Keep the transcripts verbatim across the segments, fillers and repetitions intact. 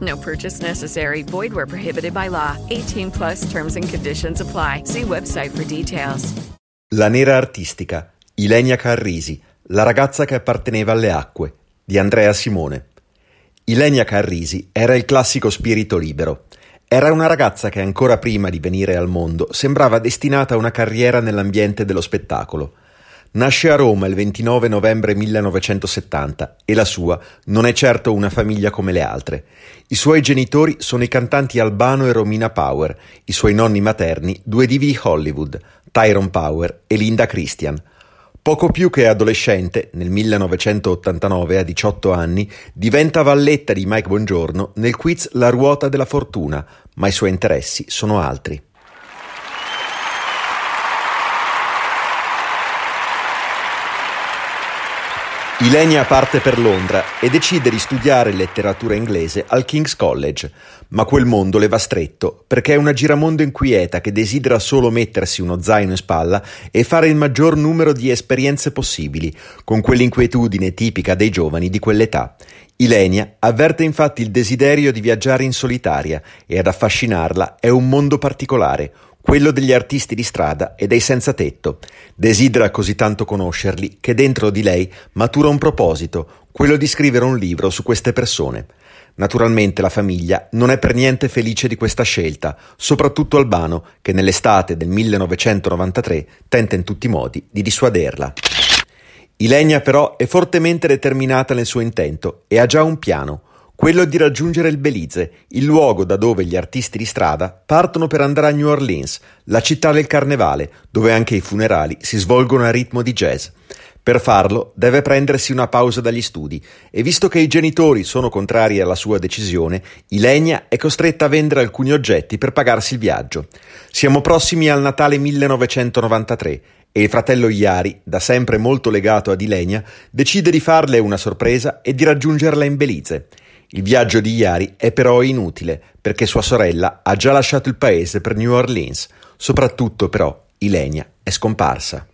No purchase necessary. Void where prohibited by law. eighteen plus terms and conditions apply. See website for details. La nera artistica. Ylenia Carrisi. La ragazza che apparteneva alle acque, di Andrea Simone. Ylenia Carrisi era il classico spirito libero. Era una ragazza che ancora prima di venire al mondo sembrava destinata a una carriera nell'ambiente dello spettacolo. Nasce a Roma il ventinove novembre millenovecentosettanta e la sua non è certo una famiglia come le altre. I suoi genitori sono i cantanti Al Bano e Romina Power, i suoi nonni materni due divi Hollywood, Tyrone Power e Linda Christian. Poco più che adolescente, nel millenovecentottantanove a diciotto anni, diventa valletta di Mike Bongiorno nel quiz La ruota della fortuna, ma i suoi interessi sono altri. Ylenia parte per Londra e decide di studiare letteratura inglese al King's College, ma quel mondo le va stretto perché è una giramondo inquieta che desidera solo mettersi uno zaino in spalla e fare il maggior numero di esperienze possibili, con quell'inquietudine tipica dei giovani di quell'età. Ylenia avverte infatti il desiderio di viaggiare in solitaria e ad affascinarla è un mondo particolare, quello degli artisti di strada e dei senza tetto. Desidera così tanto conoscerli che dentro di lei matura un proposito, quello di scrivere un libro su queste persone. Naturalmente la famiglia non è per niente felice di questa scelta, soprattutto Albano, che nell'estate del millenovecentonovantatré tenta in tutti i modi di dissuaderla. Ylenia però è fortemente determinata nel suo intento e ha già un piano, quello di raggiungere il Belize, il luogo da dove gli artisti di strada partono per andare a New Orleans, la città del carnevale, dove anche i funerali si svolgono a ritmo di jazz. Per farlo deve prendersi una pausa dagli studi e visto che i genitori sono contrari alla sua decisione, Ylenia è costretta a vendere alcuni oggetti per pagarsi il viaggio. Siamo prossimi al Natale millenovecentonovantatré e il fratello Yari, da sempre molto legato ad Ylenia, decide di farle una sorpresa e di raggiungerla in Belize. Il viaggio di Yari è però inutile, perché sua sorella ha già lasciato il paese per New Orleans. Soprattutto però Ylenia è scomparsa.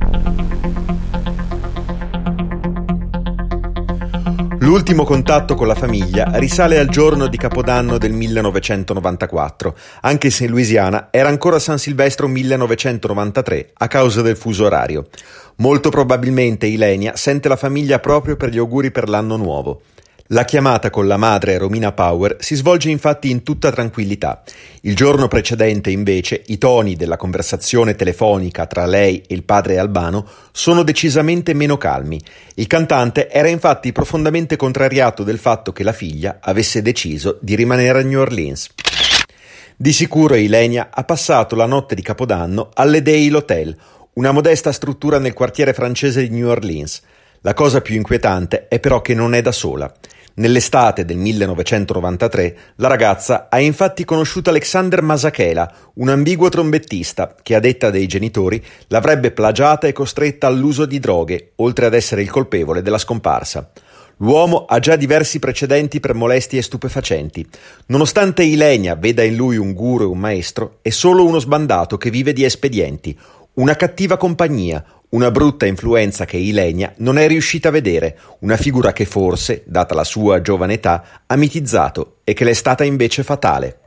L'ultimo contatto con la famiglia risale al giorno di Capodanno del millenovecentonovantaquattro, anche se in Louisiana era ancora San Silvestro millenovecentonovantatré a causa del fuso orario. Molto probabilmente Ylenia sente la famiglia proprio per gli auguri per l'anno nuovo. La chiamata con la madre Romina Power si svolge infatti in tutta tranquillità. Il giorno precedente, invece, i toni della conversazione telefonica tra lei e il padre Albano sono decisamente meno calmi. Il cantante era infatti profondamente contrariato del fatto che la figlia avesse deciso di rimanere a New Orleans. Di sicuro Ylenia ha passato la notte di Capodanno all'Edale Hotel, una modesta struttura nel quartiere francese di New Orleans. La cosa più inquietante è però che non è da sola. Nell'estate del millenovecentonovantatré la ragazza ha infatti conosciuto Alexander Masakela, un ambiguo trombettista che a detta dei genitori l'avrebbe plagiata e costretta all'uso di droghe, oltre ad essere il colpevole della scomparsa. L'uomo ha già diversi precedenti per molestie stupefacenti. Nonostante Ylenia veda in lui un guru e un maestro, è solo uno sbandato che vive di espedienti, una cattiva compagnia, una brutta influenza che Ylenia non è riuscita a vedere, una figura che forse, data la sua giovane età, ha mitizzato e che le è stata invece fatale.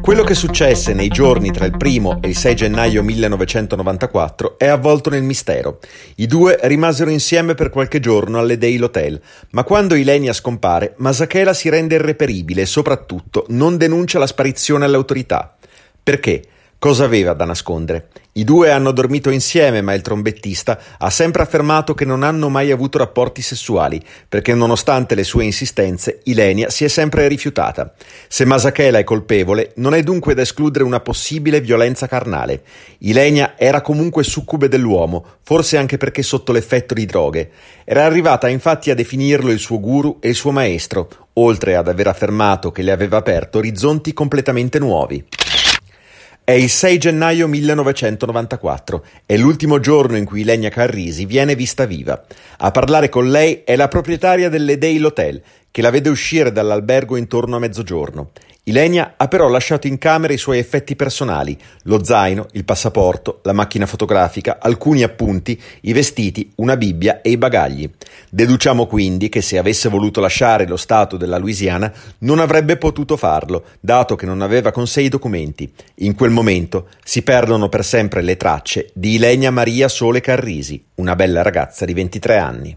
Quello che successe nei giorni tra il primo e il sei gennaio millenovecentonovantaquattro è avvolto nel mistero. I due rimasero insieme per qualche giorno alle Dale Hotel, ma quando Ylenia scompare, Masakela si rende irreperibile e soprattutto non denuncia la sparizione alle autorità. Perché? Cosa aveva da nascondere? I due hanno dormito insieme, ma il trombettista ha sempre affermato che non hanno mai avuto rapporti sessuali, perché nonostante le sue insistenze, Ylenia si è sempre rifiutata. Se Masakela è colpevole, non è dunque da escludere una possibile violenza carnale. Ylenia era comunque succube dell'uomo, forse anche perché sotto l'effetto di droghe. Era arrivata infatti a definirlo il suo guru e il suo maestro, oltre ad aver affermato che le aveva aperto orizzonti completamente nuovi. È il sei gennaio millenovecentonovantaquattro, è l'ultimo giorno in cui Ylenia Carrisi viene vista viva. A parlare con lei è la proprietaria delle Dale Hotel, che la vede uscire dall'albergo intorno a mezzogiorno. Ylenia ha però lasciato in camera i suoi effetti personali, lo zaino, il passaporto, la macchina fotografica, alcuni appunti, i vestiti, una Bibbia e i bagagli. Deduciamo quindi che se avesse voluto lasciare lo stato della Louisiana non avrebbe potuto farlo, dato che non aveva con sé i documenti. In quel momento si perdono per sempre le tracce di Ylenia Maria Sole Carrisi, una bella ragazza di ventitré anni.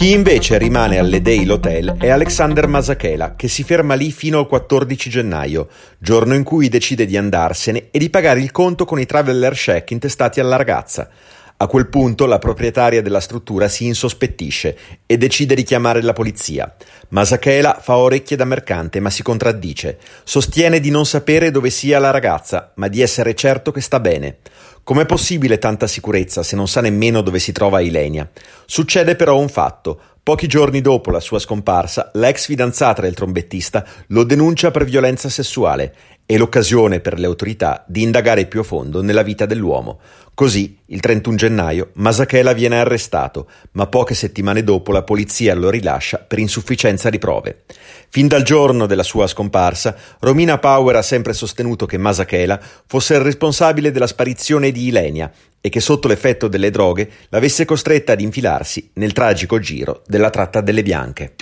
Chi invece rimane alle Dale Hotel è Alexander Masakela, che si ferma lì fino al quattordici gennaio, giorno in cui decide di andarsene e di pagare il conto con i traveler check intestati alla ragazza. A quel punto la proprietaria della struttura si insospettisce e decide di chiamare la polizia. Masakela fa orecchie da mercante, ma si contraddice. Sostiene di non sapere dove sia la ragazza, ma di essere certo che sta bene. Com'è possibile tanta sicurezza se non sa nemmeno dove si trova Ylenia? Succede però un fatto. Pochi giorni dopo la sua scomparsa, l'ex fidanzata del trombettista lo denuncia per violenza sessuale. È l'occasione per le autorità di indagare più a fondo nella vita dell'uomo. Così, il trentuno gennaio, Masakela viene arrestato, ma poche settimane dopo la polizia lo rilascia per insufficienza di prove. Fin dal giorno della sua scomparsa, Romina Power ha sempre sostenuto che Masakela fosse il responsabile della sparizione di Ylenia e che sotto l'effetto delle droghe l'avesse costretta ad infilarsi nel tragico giro della tratta delle bianche.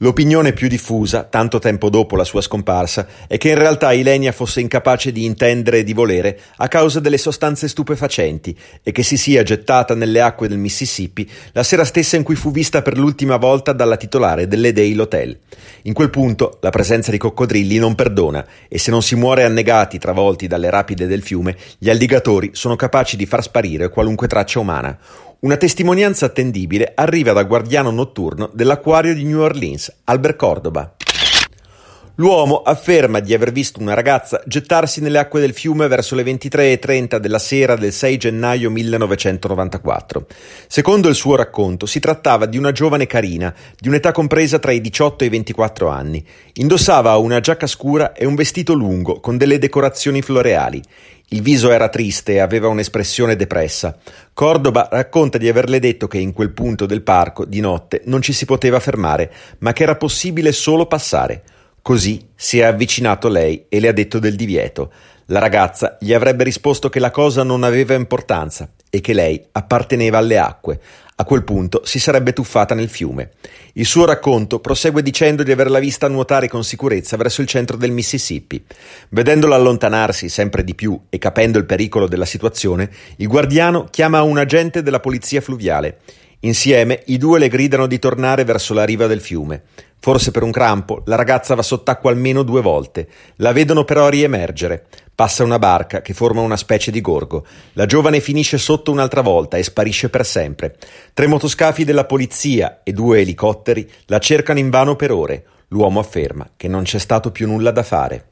L'opinione più diffusa, tanto tempo dopo la sua scomparsa, è che in realtà Ylenia fosse incapace di intendere e di volere a causa delle sostanze stupefacenti e che si sia gettata nelle acque del Mississippi la sera stessa in cui fu vista per l'ultima volta dalla titolare delle Dale Hotel. In quel punto la presenza di coccodrilli non perdona e se non si muore annegati travolti dalle rapide del fiume, gli alligatori sono capaci di far sparire qualunque traccia umana. Una testimonianza attendibile arriva dal guardiano notturno dell'acquario di New Orleans, Albert Cordoba. L'uomo afferma di aver visto una ragazza gettarsi nelle acque del fiume verso le ventitré e trenta della sera del sei gennaio millenovecentonovantaquattro. Secondo il suo racconto, si trattava di una giovane carina, di un'età compresa tra i diciotto e i ventiquattro anni. Indossava una giacca scura e un vestito lungo con delle decorazioni floreali. Il viso era triste e aveva un'espressione depressa. Cordoba racconta di averle detto che in quel punto del parco, di notte, non ci si poteva fermare, ma che era possibile solo passare. Così si è avvicinato a lei e le ha detto del divieto. La ragazza gli avrebbe risposto che la cosa non aveva importanza e che lei apparteneva alle acque. A quel punto si sarebbe tuffata nel fiume. Il suo racconto prosegue dicendo di averla vista nuotare con sicurezza verso il centro del Mississippi. Vedendola allontanarsi sempre di più e capendo il pericolo della situazione, il guardiano chiama un agente della polizia fluviale. Insieme i due le gridano di tornare verso la riva del fiume. Forse per un crampo, la ragazza va sott'acqua almeno due volte. La vedono però riemergere. Passa una barca che forma una specie di gorgo. La giovane finisce sotto un'altra volta e sparisce per sempre. Tre motoscafi della polizia e due elicotteri la cercano invano per ore. L'uomo afferma che non c'è stato più nulla da fare.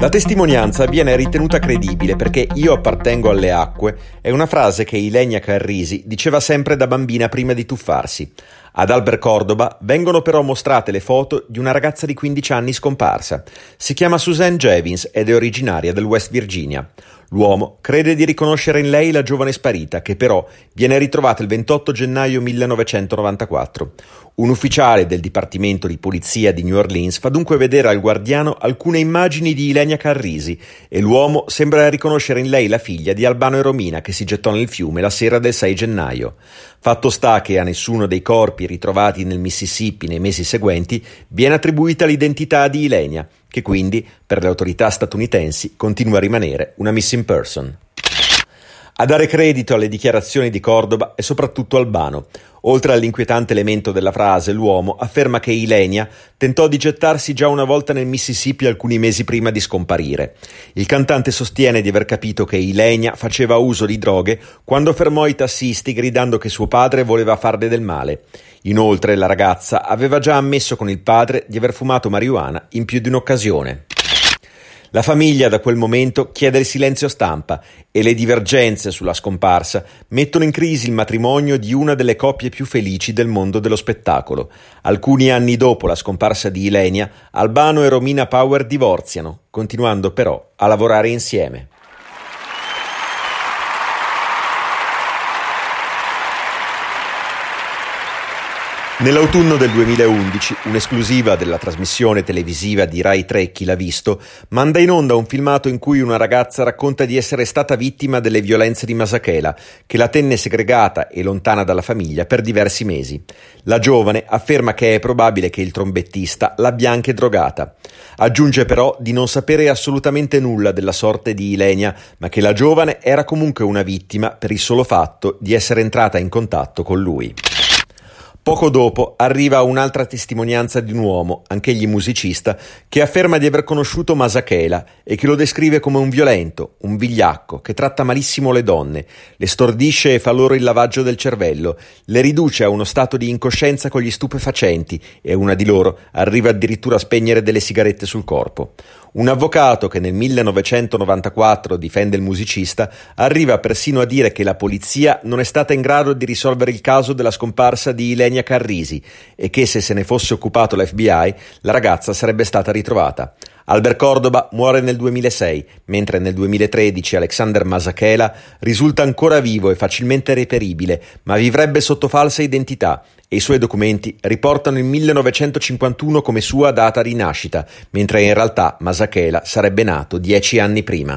La testimonianza viene ritenuta credibile perché "io appartengo alle acque" è una frase che Ylenia Carrisi diceva sempre da bambina prima di tuffarsi. Ad Albert Cordoba vengono però mostrate le foto di una ragazza di quindici anni scomparsa. Si chiama Suzanne Jevins ed è originaria del West Virginia. L'uomo crede di riconoscere in lei la giovane sparita, che però viene ritrovata il ventotto gennaio millenovecentonovantaquattro. Un ufficiale del Dipartimento di Polizia di New Orleans fa dunque vedere al guardiano alcune immagini di Ylenia Carrisi e l'uomo sembra riconoscere in lei la figlia di Al Bano e Romina, che si gettò nel fiume la sera del sei gennaio. Fatto sta che a nessuno dei corpi ritrovati nel Mississippi nei mesi seguenti viene attribuita l'identità di Ylenia, che quindi per le autorità statunitensi continua a rimanere una missing person. A dare credito alle dichiarazioni di Cordoba è soprattutto Al Bano. Oltre all'inquietante elemento della frase, l'uomo afferma che Ylenia tentò di gettarsi già una volta nel Mississippi alcuni mesi prima di scomparire. Il cantante sostiene di aver capito che Ylenia faceva uso di droghe quando fermò i tassisti gridando che suo padre voleva farle del male. Inoltre la ragazza aveva già ammesso con il padre di aver fumato marijuana in più di un'occasione. La famiglia da quel momento chiede il silenzio stampa e le divergenze sulla scomparsa mettono in crisi il matrimonio di una delle coppie più felici del mondo dello spettacolo. Alcuni anni dopo la scomparsa di Ylenia, Al Bano e Romina Power divorziano, continuando però a lavorare insieme. Nell'autunno del duemilaundici, un'esclusiva della trasmissione televisiva di Rai tre Chi l'ha visto manda in onda un filmato in cui una ragazza racconta di essere stata vittima delle violenze di Masakela, che la tenne segregata e lontana dalla famiglia per diversi mesi. La giovane afferma che è probabile che il trombettista l'abbia anche drogata. Aggiunge però di non sapere assolutamente nulla della sorte di Ylenia, ma che la giovane era comunque una vittima per il solo fatto di essere entrata in contatto con lui. Poco dopo arriva un'altra testimonianza di un uomo, anch'egli musicista, che afferma di aver conosciuto Masakela e che lo descrive come un violento, un vigliacco, che tratta malissimo le donne, le stordisce e fa loro il lavaggio del cervello, le riduce a uno stato di incoscienza con gli stupefacenti e una di loro arriva addirittura a spegnere delle sigarette sul corpo. Un avvocato che nel millenovecentonovantaquattro difende il musicista arriva persino a dire che la polizia non è stata in grado di risolvere il caso della scomparsa di Ylenia Carrisi e che se se ne fosse occupato l'F B I la ragazza sarebbe stata ritrovata. Albert Cordoba muore nel duemilasei, mentre nel duemilatredici Alexander Masakela risulta ancora vivo e facilmente reperibile, ma vivrebbe sotto falsa identità e i suoi documenti riportano il millenovecentocinquantuno come sua data di nascita, mentre in realtà Masakela sarebbe nato dieci anni prima.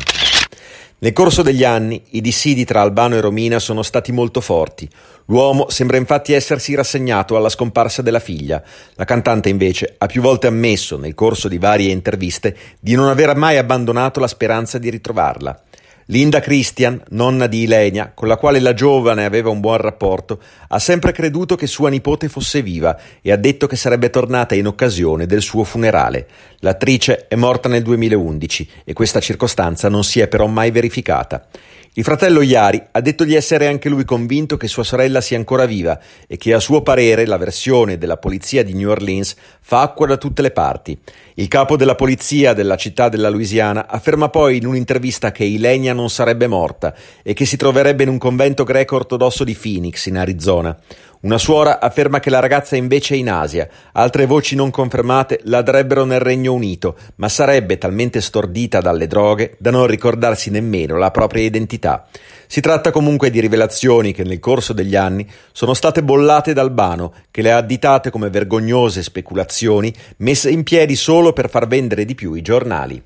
Nel corso degli anni i dissidi tra Al Bano e Romina sono stati molto forti. L'uomo sembra infatti essersi rassegnato alla scomparsa della figlia. La cantante invece ha più volte ammesso nel corso di varie interviste di non aver mai abbandonato la speranza di ritrovarla. Linda Christian, nonna di Ylenia, con la quale la giovane aveva un buon rapporto, ha sempre creduto che sua nipote fosse viva e ha detto che sarebbe tornata in occasione del suo funerale. L'attrice è morta nel duemilaundici e questa circostanza non si è però mai verificata. Il fratello Yari ha detto di essere anche lui convinto che sua sorella sia ancora viva e che a suo parere la versione della polizia di New Orleans fa acqua da tutte le parti. Il capo della polizia della città della Louisiana afferma poi in un'intervista che Ylenia non sarebbe morta e che si troverebbe in un convento greco ortodosso di Phoenix, in Arizona. Una suora afferma che la ragazza invece è in Asia, altre voci non confermate la darebbero nel Regno Unito, ma sarebbe talmente stordita dalle droghe da non ricordarsi nemmeno la propria identità. Si tratta comunque di rivelazioni che nel corso degli anni sono state bollate da Al Bano, che le ha additate come vergognose speculazioni messe in piedi solo per far vendere di più i giornali.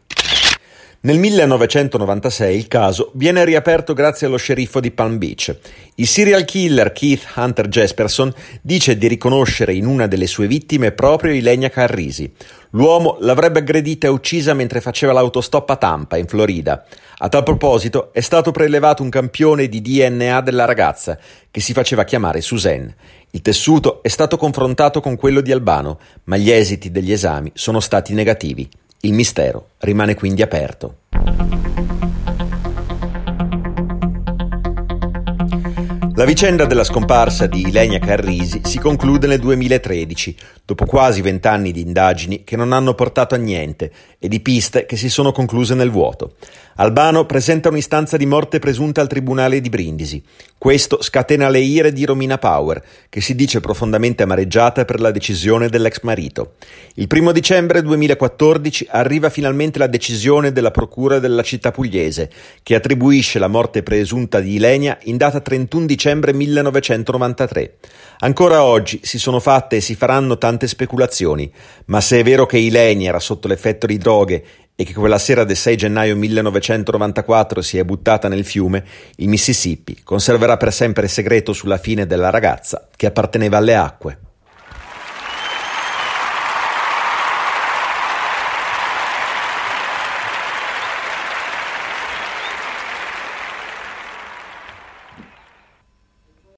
Nel millenovecentonovantasei il caso viene riaperto grazie allo sceriffo di Palm Beach. Il serial killer Keith Hunter Jesperson dice di riconoscere in una delle sue vittime proprio Ylenia Carrisi. L'uomo l'avrebbe aggredita e uccisa mentre faceva l'autostop a Tampa, in Florida. A tal proposito è stato prelevato un campione di D N A della ragazza, che si faceva chiamare Suzanne. Il tessuto è stato confrontato con quello di Al Bano, ma gli esiti degli esami sono stati negativi. Il mistero rimane quindi aperto. La vicenda della scomparsa di Ylenia Carrisi si conclude nel duemilatredici, dopo quasi vent'anni di indagini che non hanno portato a niente e di piste che si sono concluse nel vuoto. Al Bano presenta un'istanza di morte presunta al tribunale di Brindisi. Questo scatena le ire di Romina Power, che si dice profondamente amareggiata per la decisione dell'ex marito. Il primo dicembre duemilaquattordici arriva finalmente la decisione della procura della città pugliese, che attribuisce la morte presunta di Ylenia in data trentuno dicembre millenovecentonovantatré. Ancora oggi si sono fatte e si faranno tante speculazioni, ma se è vero che Ylenia era sotto l'effetto di droghe e che quella sera del sei gennaio millenovecentonovantaquattro si è buttata nel fiume, il Mississippi conserverà per sempre il segreto sulla fine della ragazza che apparteneva alle acque.